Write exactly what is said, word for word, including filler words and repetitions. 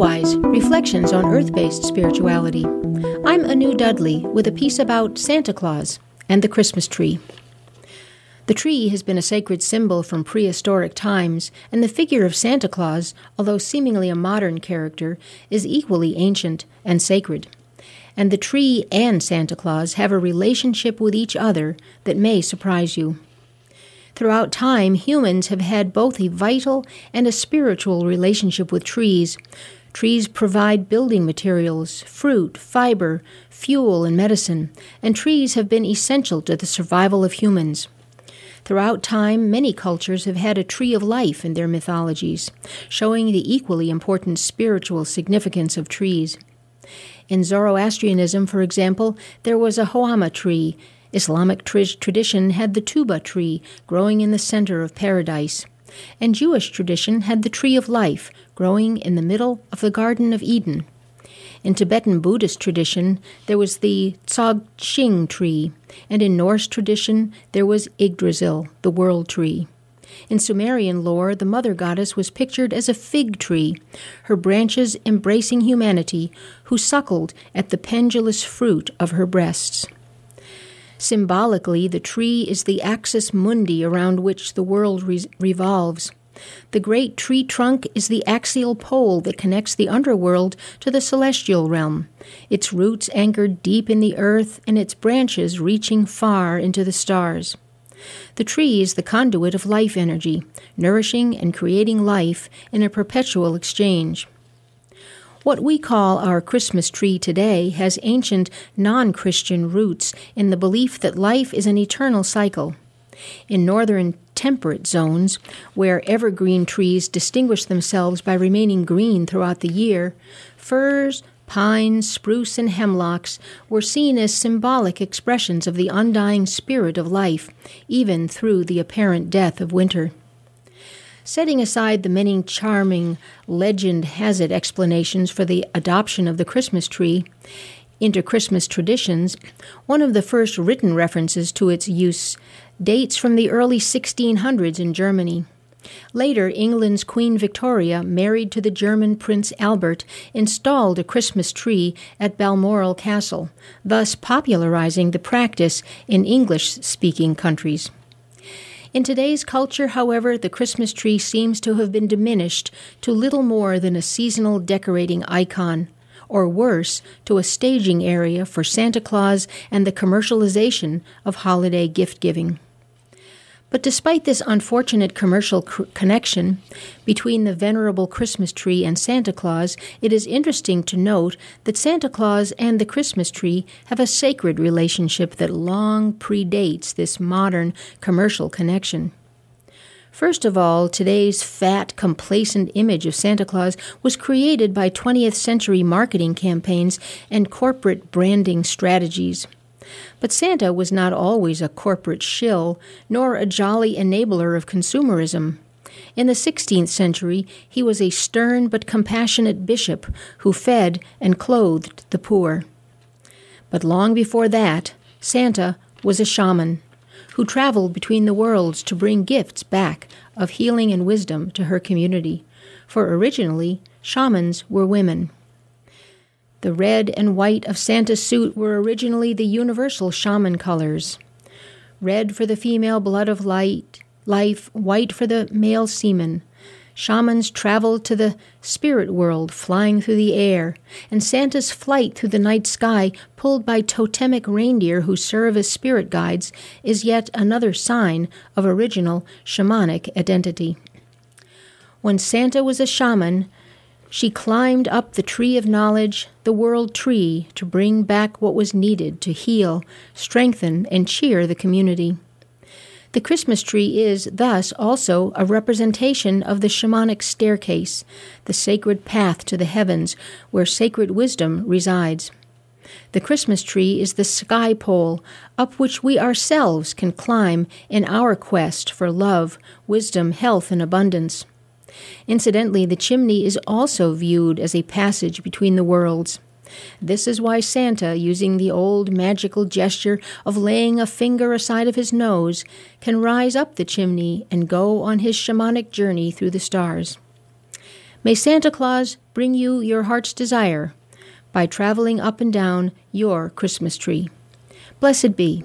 Earthwise, Reflections on Earth-Based Spirituality. I'm Anu Dudley with a piece about Santa Claus and the Christmas tree. The tree has been a sacred symbol from prehistoric times, and the figure of Santa Claus, although seemingly a modern character, is equally ancient and sacred. And the tree and Santa Claus have a relationship with each other that may surprise you. Throughout time, humans have had both a vital and a spiritual relationship with trees. Trees provide building materials, fruit, fiber, fuel, and medicine, and trees have been essential to the survival of humans. Throughout time, many cultures have had a tree of life in their mythologies, showing the equally important spiritual significance of trees. In Zoroastrianism, for example, there was a Haoma tree. Islamic tr- tradition had the Tuba tree growing in the center of paradise, and Jewish tradition had the tree of life growing in the middle of the Garden of Eden. In Tibetan Buddhist tradition, there was the Tsog-ching tree, and in Norse tradition, there was Yggdrasil, the world tree. In Sumerian lore, the mother goddess was pictured as a fig tree, her branches embracing humanity, who suckled at the pendulous fruit of her breasts. Symbolically, the tree is the axis mundi around which the world re- revolves. The great tree trunk is the axial pole that connects the underworld to the celestial realm, its roots anchored deep in the earth and its branches reaching far into the stars. The tree is the conduit of life energy, nourishing and creating life in a perpetual exchange. What we call our Christmas tree today has ancient, non-Christian roots in the belief that life is an eternal cycle. In northern temperate zones, where evergreen trees distinguish themselves by remaining green throughout the year, firs, pines, spruce, and hemlocks were seen as symbolic expressions of the undying spirit of life, even through the apparent death of winter. Setting aside the many charming, legend has it explanations for the adoption of the Christmas tree into Christmas traditions, one of the first written references to its use dates from the early sixteen hundreds in Germany. Later, England's Queen Victoria, married to the German Prince Albert, installed a Christmas tree at Balmoral Castle, thus popularizing the practice in English-speaking countries. In today's culture, however, the Christmas tree seems to have been diminished to little more than a seasonal decorating icon, or worse, to a staging area for Santa Claus and the commercialization of holiday gift-giving. But despite this unfortunate commercial cr- connection between the venerable Christmas tree and Santa Claus, it is interesting to note that Santa Claus and the Christmas tree have a sacred relationship that long predates this modern commercial connection. First of all, today's fat, complacent image of Santa Claus was created by twentieth century marketing campaigns and corporate branding strategies. But Santa was not always a corporate shill, nor a jolly enabler of consumerism. In the sixteenth century, he was a stern but compassionate bishop who fed and clothed the poor. But long before that, Santa was a shaman who traveled between the worlds to bring gifts back of healing and wisdom to her community, for originally, shamans were women. The red and white of Santa's suit were originally the universal shaman colors. Red for the female blood of light, life, white for the male semen. Shamans traveled to the spirit world, flying through the air, and Santa's flight through the night sky, pulled by totemic reindeer who serve as spirit guides, is yet another sign of original shamanic identity. When Santa was a shaman, she climbed up the tree of knowledge, the world tree, to bring back what was needed to heal, strengthen, and cheer the community. The Christmas tree is, thus, also a representation of the shamanic staircase, the sacred path to the heavens, where sacred wisdom resides. The Christmas tree is the sky pole, up which we ourselves can climb in our quest for love, wisdom, health, and abundance. Incidentally, the chimney is also viewed as a passage between the worlds. This is why Santa, using the old magical gesture of laying a finger aside of his nose, can rise up the chimney and go on his shamanic journey through the stars. May Santa Claus bring you your heart's desire by traveling up and down your Christmas tree. Blessed be.